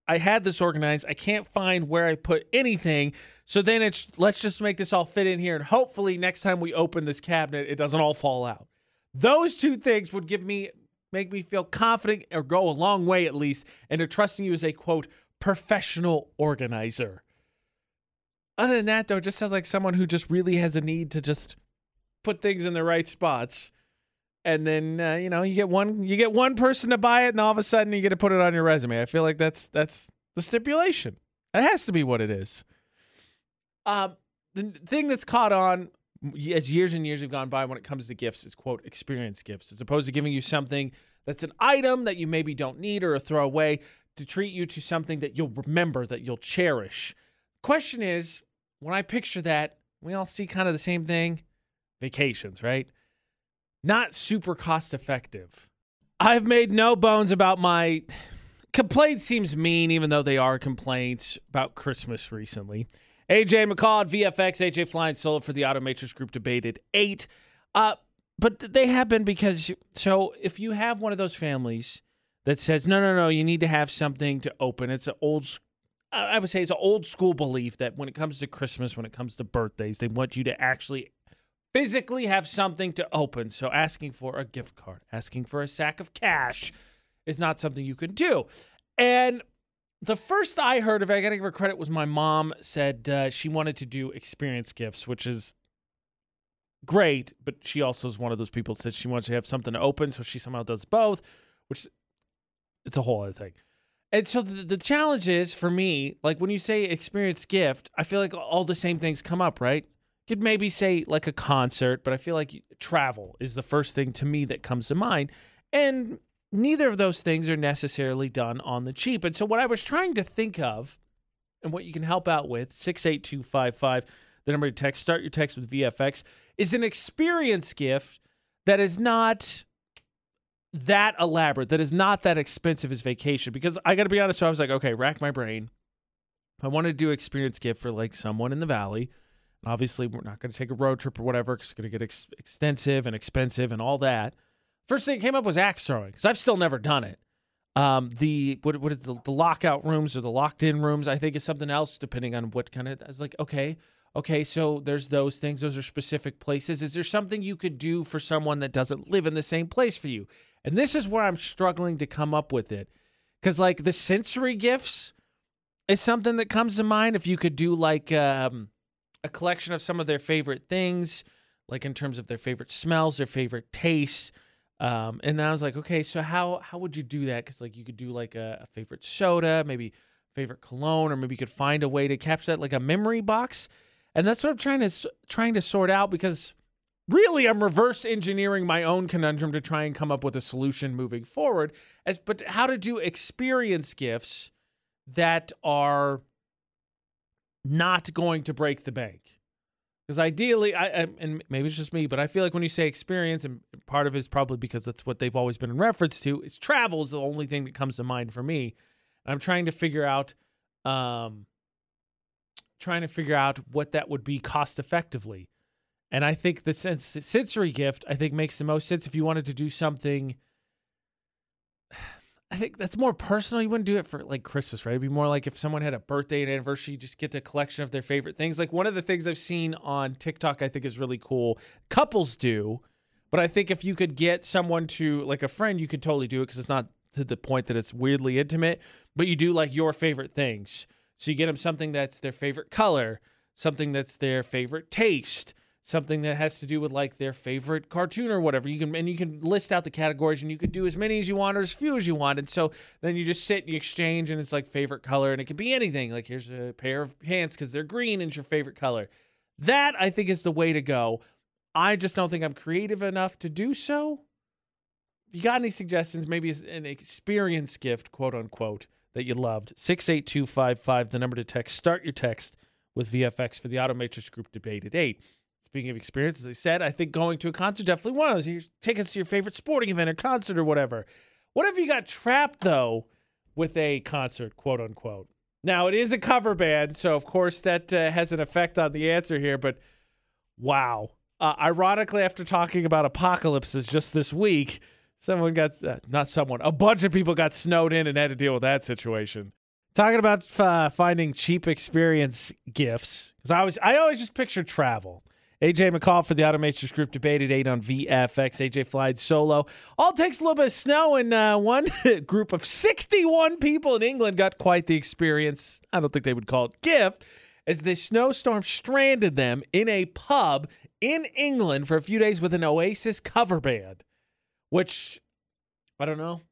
I had this organized. I can't find where I put anything. So then it's, let's just make this all fit in here. And hopefully next time we open this cabinet, it doesn't all fall out. Those two things would make me feel confident or go a long way, at least, into trusting you as a, quote, professional organizer. Other than that, though, it just sounds like someone who just really has a need to just put things in the right spots. And then, you get one person to buy it, and all of a sudden you get to put it on your resume. I feel like that's the stipulation. It has to be what it is. The thing that's caught on as years and years have gone by when it comes to gifts is, quote, experience gifts. As opposed to giving you something that's an item that you maybe don't need or a throwaway, to treat you to something that you'll remember, that you'll cherish. Question is, when I picture that, we all see kind of the same thing. Vacations, right? Not super cost effective. I've made no bones about my complaints, seems mean, even though they are complaints about Christmas recently. AJ McCall at VFX, AJ flying solo for the Automatrix Group debate at 8. But they happen because, so if you have one of those families that says, no, you need to have something to open. It's an old school belief that when it comes to Christmas, when it comes to birthdays, they want you to actually physically have something to open. So asking for a gift card, asking for a sack of cash is not something you can do. And the first I heard of it, I got to give her credit, was my mom said she wanted to do experience gifts, which is great. But she also is one of those people that said she wants to have something to open. So she somehow does both, which it's a whole other thing. And so the challenge is for me, when you say experience gift, I feel like all the same things come up, right? Could maybe say a concert, but I feel like travel is the first thing to me that comes to mind. And neither of those things are necessarily done on the cheap. And so what I was trying to think of and what you can help out with, 68255, the number to text, start your text with VFX, is an experience gift that is not that elaborate, that is not that expensive as vacation. Because I got to be honest, so I was like, okay, rack my brain. If I want to do experience gift for like someone in the valley, and obviously we're not going to take a road trip or whatever, because it's going to get extensive and expensive and all that. First thing that came up was axe throwing, because I've still never done it. The lockout rooms or the locked-in rooms, I think, is something else, depending on what kind of... I was like, okay, so there's those things. Those are specific places. Is there something you could do for someone that doesn't live in the same place for you? And this is where I'm struggling to come up with it, because, like, the sensory gifts is something that comes to mind. If you could do, like, a collection of some of their favorite things, like in terms of their favorite smells, their favorite tastes... And then I was like, okay, so how would you do that? Because, like, you could do, like, a favorite soda, maybe favorite cologne, or maybe you could find a way to capture that, like a memory box. And that's what I'm trying to sort out, because really I'm reverse engineering my own conundrum to try and come up with a solution moving forward. But how to do experience gifts that are not going to break the bank. Because ideally, and maybe it's just me, but I feel like when you say experience, and part of it is probably because that's what they've always been in reference to, is travel is the only thing that comes to mind for me. And I'm trying to figure out what that would be cost effectively. And I think the sensory gift, I think, makes the most sense if you wanted to do something. I think that's more personal. You wouldn't do it for, like, Christmas, right? It'd be more like if someone had a birthday and anniversary, you just get the collection of their favorite things. Like, one of the things I've seen on TikTok I think is really cool. Couples do, but I think if you could get someone to, like, a friend, you could totally do it, because it's not to the point that it's weirdly intimate, but you do, like, your favorite things. So you get them something that's their favorite color, something that's their favorite taste, something that has to do with, like, their favorite cartoon or whatever. You can list out the categories, and you could do as many as you want or as few as you want. And so then you just sit and you exchange, and it's like favorite color, and it could be anything. Like, here's a pair of pants because they're green and it's your favorite color. That, I think, is the way to go. I just don't think I'm creative enough to do so. If you got any suggestions, maybe it's an experience gift, quote unquote, that you loved. 68255, the number to text. Start your text with VFX for the Automatrix Group debate at 8. Speaking of experience, as I said, I think going to a concert is definitely one of those. You take us to your favorite sporting event or concert or whatever. What if you got trapped, though, with a concert, quote unquote? Now, it is a cover band, so of course that has an effect on the answer here, but wow. Ironically, after talking about apocalypses just this week, a bunch of people got snowed in and had to deal with that situation. Talking about finding cheap experience gifts, because I always just picture travel. AJ McCall for the Automatrix Group debate at 8 on VFX. AJ flies solo. All takes a little bit of snow, and one group of 61 people in England got quite the experience. I don't think they would call it gift, as the snowstorm stranded them in a pub in England for a few days with an Oasis cover band, which, I don't know.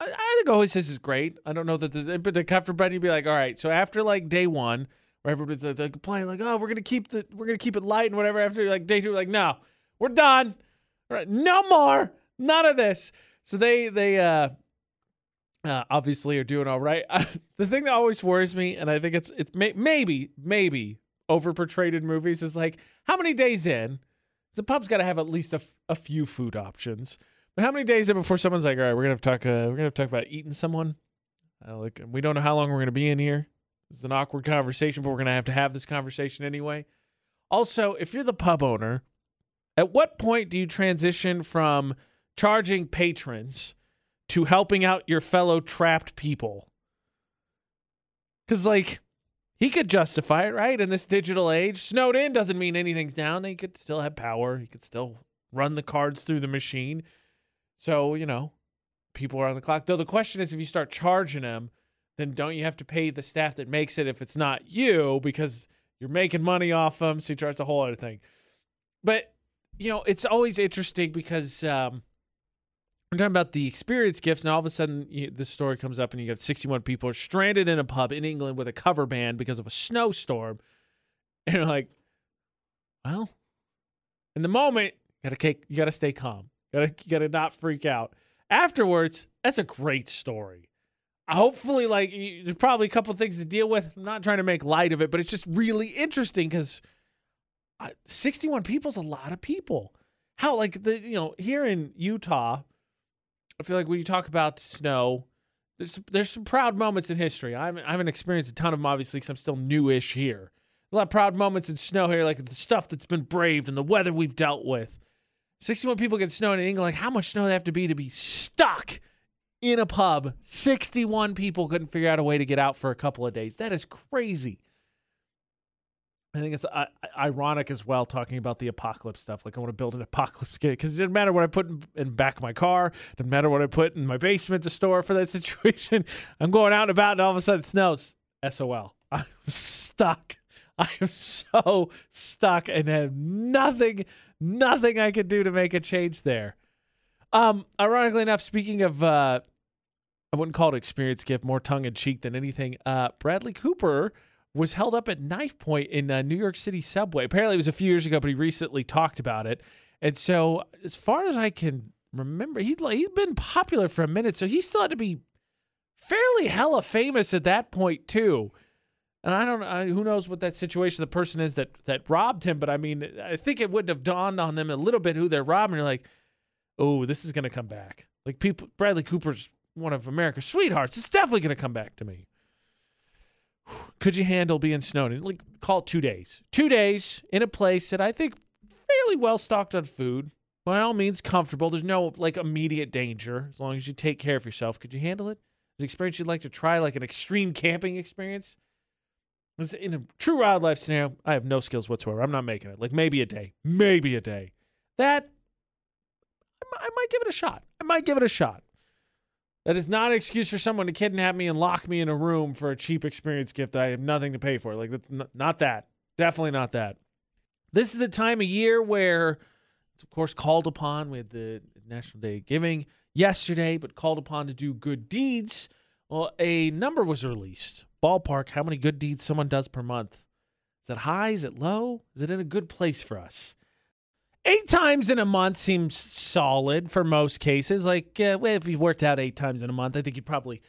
I think Oasis is great. I don't know that the cover band, you'd be like, all right, so after, like, day one, where everybody's like playing, like, oh, we're gonna keep it light and whatever. After, like, day two, we're like, no, we're done. Right, no more, none of this. So they obviously are doing all right. The thing that always worries me, and I think it's maybe over portrayed in movies, is like, how many days in? The pub's got to have at least a few food options. But how many days in before someone's like, all right, we're gonna talk about eating someone. Like, we don't know how long we're gonna be in here. It's an awkward conversation, but we're going to have this conversation anyway. Also, if you're the pub owner, at what point do you transition from charging patrons to helping out your fellow trapped people? Because, like, he could justify it, right? In this digital age, snowed in doesn't mean anything's down. They could still have power. He could still run the cards through the machine. So, you know, people are on the clock. Though the question is, if you start charging them, then don't you have to pay the staff that makes it if it's not you, because you're making money off them, so you charge a whole other thing. But, you know, it's always interesting because I'm talking about the experience gifts, and all of a sudden the story comes up and you got 61 people are stranded in a pub in England with a cover band because of a snowstorm. And you're like, well, in the moment, you got to stay calm. You got to not freak out. Afterwards, that's a great story. Hopefully, like, there's probably a couple things to deal with. I'm not trying to make light of it, but it's just really interesting because 61 people's a lot of people. How, like, here in Utah, I feel like when you talk about snow, there's some proud moments in history. I haven't experienced a ton of them, obviously, because I'm still newish here. A lot of proud moments in snow here, like the stuff that's been braved and the weather we've dealt with. 61 people get snow in England. Like, how much snow they have to be stuck in a pub? 61 people couldn't figure out a way to get out for a couple of days. That is crazy. I think it's ironic as well, talking about the apocalypse stuff. Like, I want to build an apocalypse kit because it didn't matter what I put in back of my car. It didn't matter what I put in my basement to store for that situation. I'm going out and about, and all of a sudden it snows. SOL. I'm stuck. I am so stuck and have nothing I could do to make a change there. Ironically enough, speaking of, I wouldn't call it experience gift, more tongue in cheek than anything. Bradley Cooper was held up at knife point in New York City subway. Apparently it was a few years ago, but he recently talked about it. And so as far as I can remember, he's been popular for a minute. So he still had to be fairly hella famous at that point too. And I don't know, who knows what that situation, the person is that robbed him. But I mean, I think it wouldn't have dawned on them a little bit who they're robbing. You're like, oh, this is going to come back. Like, people, Bradley Cooper's one of America's sweethearts. It's definitely going to come back to me. Could you handle being snowed in? Like, call it 2 days. 2 days in a place that I think fairly well stocked on food. By all means, comfortable. There's no, like, immediate danger as long as you take care of yourself. Could you handle it? Is an experience you'd like to try, like an extreme camping experience? In a true wildlife scenario, I have no skills whatsoever. I'm not making it. Like, maybe a day. That, I might give it a shot. That is not an excuse for someone to kidnap me and lock me in a room for a cheap experience gift that I have nothing to pay for. Like, not that. Definitely not that. This is the time of year where it's, of course, called upon. We had the National Day of Giving yesterday, but called upon to do good deeds. Well, a number was released. Ballpark, how many good deeds someone does per month. Is it high? Is it low? Is it in a good place for us? 8 times in a month seems solid for most cases. Like, if you've worked out 8 times in a month, I think you'd probably,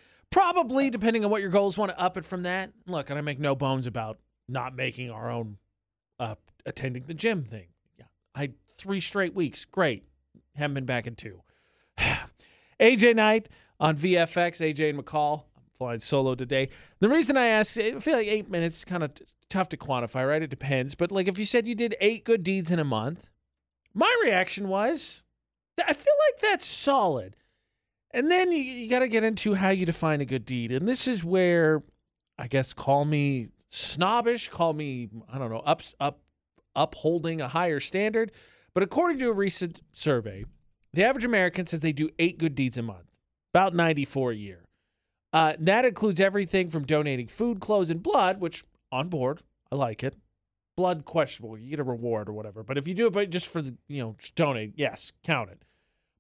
depending on what your goals, want to up it from that. Look, and I make no bones about not making our own attending the gym thing. Yeah, 3 straight weeks. Great. Haven't been back in 2. AJ Knight on VFX, AJ and McCall. I'm flying solo today. The reason I ask, I feel like 8 minutes is kind of tough to quantify, right? It depends. But, like, if you said you did 8 good deeds in a month, my reaction was, I feel like that's solid. And then you got to get into how you define a good deed. And this is where, I guess, call me snobbish, call me, I don't know, upholding a higher standard. But according to a recent survey, the average American says they do 8 good deeds a month, about 94 a year. That includes everything from donating food, clothes, and blood, which, on board, I like it. Blood, questionable. You get a reward or whatever. But if you do it just for the, just donate, yes, count it.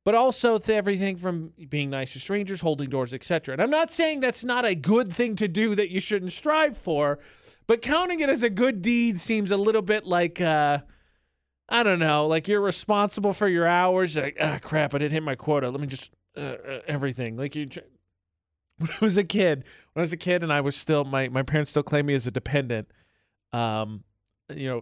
But also everything from being nice to strangers, holding doors, etc. And I'm not saying that's not a good thing to do that you shouldn't strive for, but counting it as a good deed seems a little bit like, I don't know, like you're responsible for your hours. Like, crap, I didn't hit my quota. Let me just, everything. Like you... When I was a kid and I was still, my parents still claim me as a dependent, you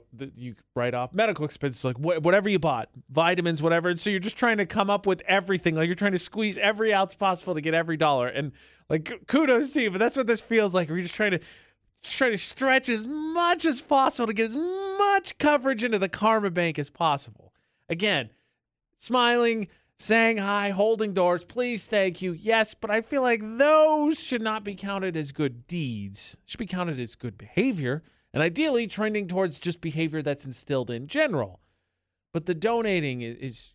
write off medical expenses, like whatever you bought, vitamins, whatever. And so you're just trying to come up with everything. Like you're trying to squeeze every ounce possible to get every dollar. And like, kudos to you, but that's what this feels like. We're just trying to stretch as much as possible to get as much coverage into the karma bank as possible. Again, smiling, saying hi, holding doors, please, thank you, yes, but I feel like those should not be counted as good deeds. Should be counted as good behavior, and ideally trending towards just behavior that's instilled in general. But the donating is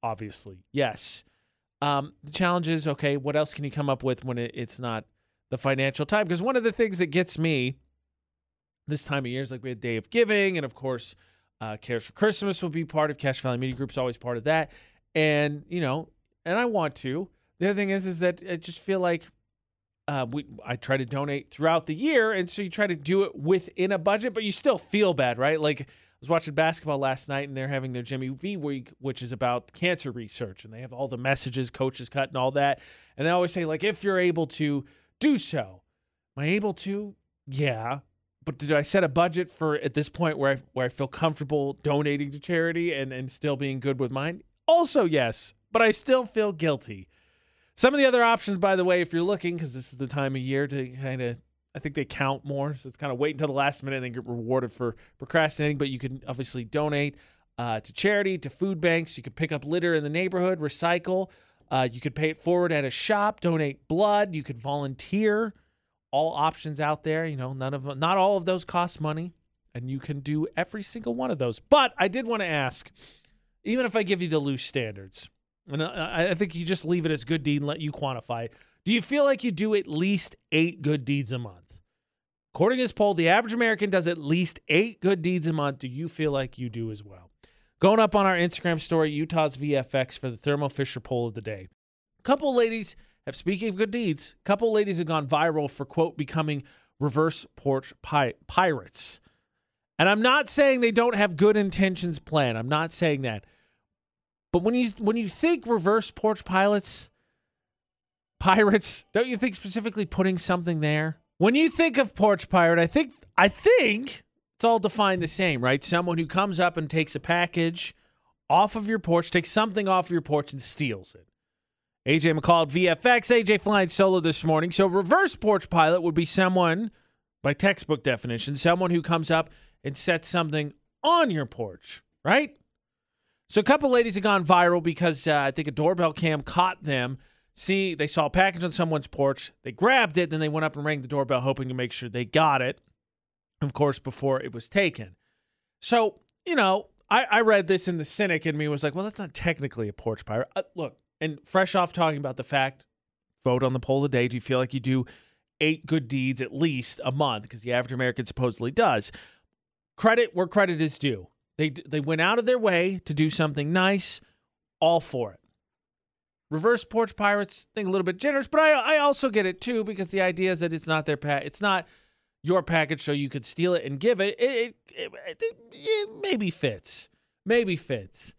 obviously, yes. The challenge is, okay, what else can you come up with when it's not the financial time? Because one of the things that gets me this time of year is like we had Day of Giving, and of course, Cares for Christmas will be part of, Cash Valley Media Group's always part of that. And, and I want to. The other thing is that I just feel like I try to donate throughout the year, and so you try to do it within a budget, but you still feel bad, right? Like, I was watching basketball last night, and they're having their Jimmy V Week, which is about cancer research, and they have all the messages, coaches cut and all that. And they always say, like, if you're able to, do so. Am I able to? Yeah. But did I set a budget for, at this point, where I feel comfortable donating to charity and still being good with mine? Also, yes, but I still feel guilty. Some of the other options, by the way, if you're looking, because this is the time of year to kind of, I think they count more. So it's kind of wait until the last minute and then get rewarded for procrastinating. But you can obviously donate to charity, to food banks. You could pick up litter in the neighborhood, recycle. You could pay it forward at a shop, donate blood. You could volunteer. All options out there. You know, not all of those cost money. And you can do every single one of those. But I did want to ask, even if I give you the loose standards, and I think you just leave it as good deed and let you quantify it. Do you feel like you do at least 8 good deeds a month? According to this poll, the average American does at least 8 good deeds a month. Do you feel like you do as well? Going up on our Instagram story, Utah's VFX, for the Thermo Fisher poll of the day. A couple ladies have, speaking of good deeds, a couple ladies have gone viral for, quote, becoming reverse porch pirates. And I'm not saying they don't have good intentions planned. I'm not saying that. But when you think reverse porch pirates, don't you think specifically putting something there? When you think of porch pirate, I think it's all defined the same, right? Someone who comes up and takes a package off of your porch, takes something off of your porch and steals it. AJ McCall at VFX, AJ flying solo this morning. So reverse porch pilot would be someone, by textbook definition, someone who comes up and sets something on your porch, right? So a couple ladies have gone viral because I think a doorbell cam caught them. See, they saw a package on someone's porch. They grabbed it. Then they went up and rang the doorbell, hoping to make sure they got it, of course, before it was taken. So, you know, I read this and the cynic in me was like, well, that's not technically a porch pirate. Look, and fresh off talking about the fact, vote on the poll today. Do you feel like you do 8 good deeds at least a month? Because the average American supposedly does. Credit where credit is due. They went out of their way to do something nice. All for it. Reverse porch pirates, think a little bit generous, but I also get it too, because the idea is that it's not their it's not your package, so you could steal it and give it. It maybe fits. Maybe fits.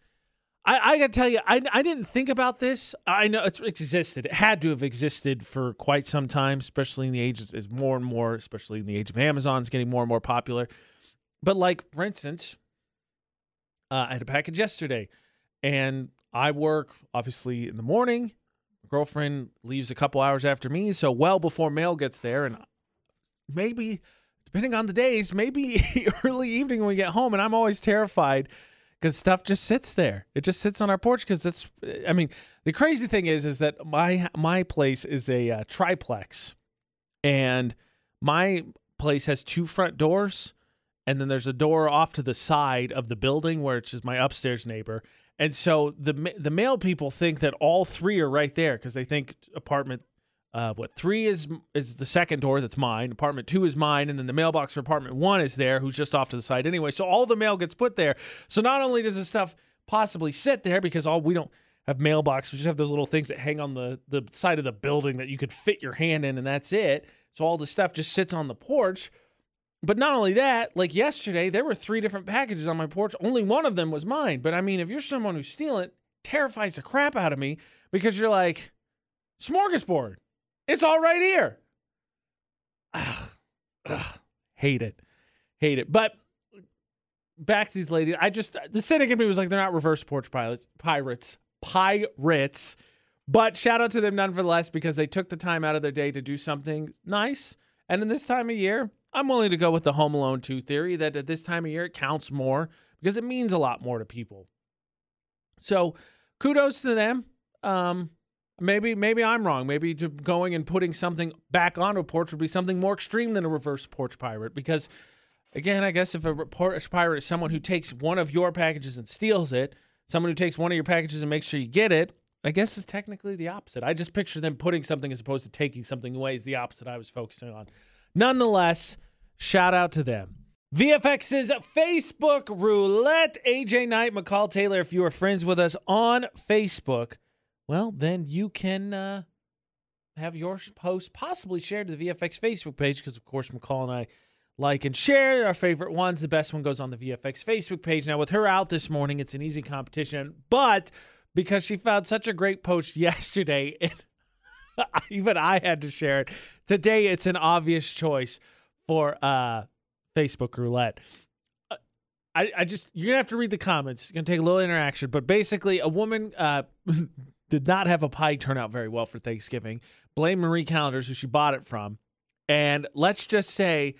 I gotta tell you, I didn't think about this. I know it's existed. It had to have existed for quite some time, especially in the age is more and more, especially in the age of Amazon, it's getting more and more popular. But like, for instance, I had a package yesterday, and I work, obviously, in the morning. My girlfriend leaves a couple hours after me, so well before mail gets there. And maybe, depending on the days, maybe early evening when we get home. And I'm always terrified because stuff just sits there. It just sits on our porch because that's, I mean, the crazy thing is that my place is a triplex. And my place has 2 front doors. And then there's a door off to the side of the building where it's just my upstairs neighbor. And so the mail people think that all 3 are right there because they think apartment 3 is the second door that's mine, apartment 2 is mine, and then the mailbox for apartment 1 is there, who's just off to the side anyway. So all the mail gets put there. So not only does this stuff possibly sit there because we don't have mailboxes, we just have those little things that hang on the side of the building that you could fit your hand in, and that's it. So all the stuff just sits on the porch. But not only that, like yesterday, there were 3 different packages on my porch. Only one of them was mine. But I mean, if you're someone who's stealing, it terrifies the crap out of me because you're like, smorgasbord, it's all right here. Ugh, hate it. But back to these ladies, the cynic in me was like, they're not reverse porch pirates. But shout out to them nonetheless because they took the time out of their day to do something nice. And in this time of year, I'm willing to go with the Home Alone 2 theory that at this time of year, it counts more because it means a lot more to people. So kudos to them. Maybe I'm wrong. Maybe going and putting something back on a porch would be something more extreme than a reverse porch pirate. Because, again, I guess if a porch pirate is someone who takes one of your packages and steals it, someone who takes one of your packages and makes sure you get it, I guess is technically the opposite. I just picture them putting something as opposed to taking something away is the opposite I was focusing on. Nonetheless, shout out to them. VFX's Facebook Roulette. AJ Knight, McCall Taylor. If you are friends with us on Facebook, well, then you can have your post possibly shared to the VFX Facebook page because, of course, McCall and I like and share our favorite ones. The best one goes on the VFX Facebook page. Now, with her out this morning, it's an easy competition, but because she found such a great post yesterday, even I had to share it. Today, it's an obvious choice for Facebook Roulette. You're going to have to read the comments. It's going to take a little interaction. But basically, a woman did not have a pie turn out very well for Thanksgiving. Blame Marie Callender's, who she bought it from. And let's just say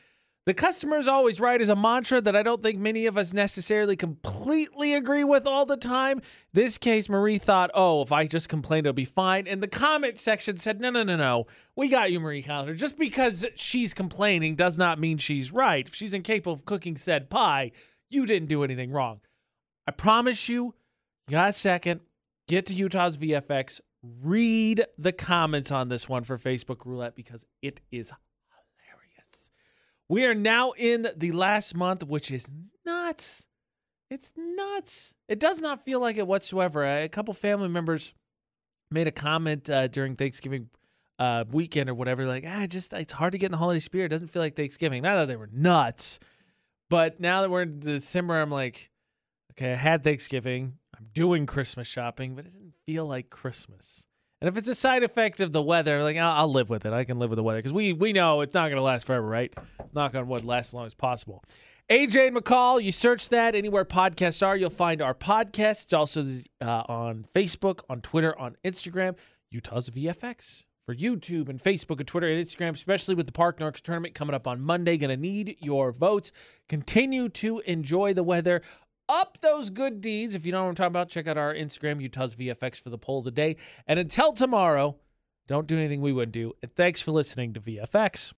the customer's always right is a mantra that I don't think many of us necessarily completely agree with all the time. This case, Marie thought, oh, if I just complain, it'll be fine. And the comment section said, no. We got you, Marie Callender. Just because she's complaining does not mean she's right. If she's incapable of cooking said pie, you didn't do anything wrong. I promise you, you got a second. Get to Utah's VFX. Read the comments on this one for Facebook Roulette because it is hilarious. We are now in the last month, which is nuts. It's nuts. It does not feel like it whatsoever. A couple family members made a comment during Thanksgiving weekend or whatever, like, it's hard to get in the holiday spirit. It doesn't feel like Thanksgiving. Not that they were nuts, but now that we're in December, I'm like, okay, I had Thanksgiving. I'm doing Christmas shopping, but it doesn't feel like Christmas. And if it's a side effect of the weather, like I'll live with it. I can live with the weather because we know it's not going to last forever, right? Knock on wood, last as long as possible. AJ and McCall, you search that anywhere podcasts are, you'll find our podcast. It's also on Facebook, on Twitter, on Instagram, Utah's VFX for YouTube and Facebook and Twitter and Instagram, especially with the Park Narks tournament coming up on Monday. Going to need your votes. Continue to enjoy the weather. Up those good deeds. If you don't know what I'm talking about, check out our Instagram, Utah's VFX, for the poll of the day. And until tomorrow, don't do anything we wouldn't do. And thanks for listening to VFX.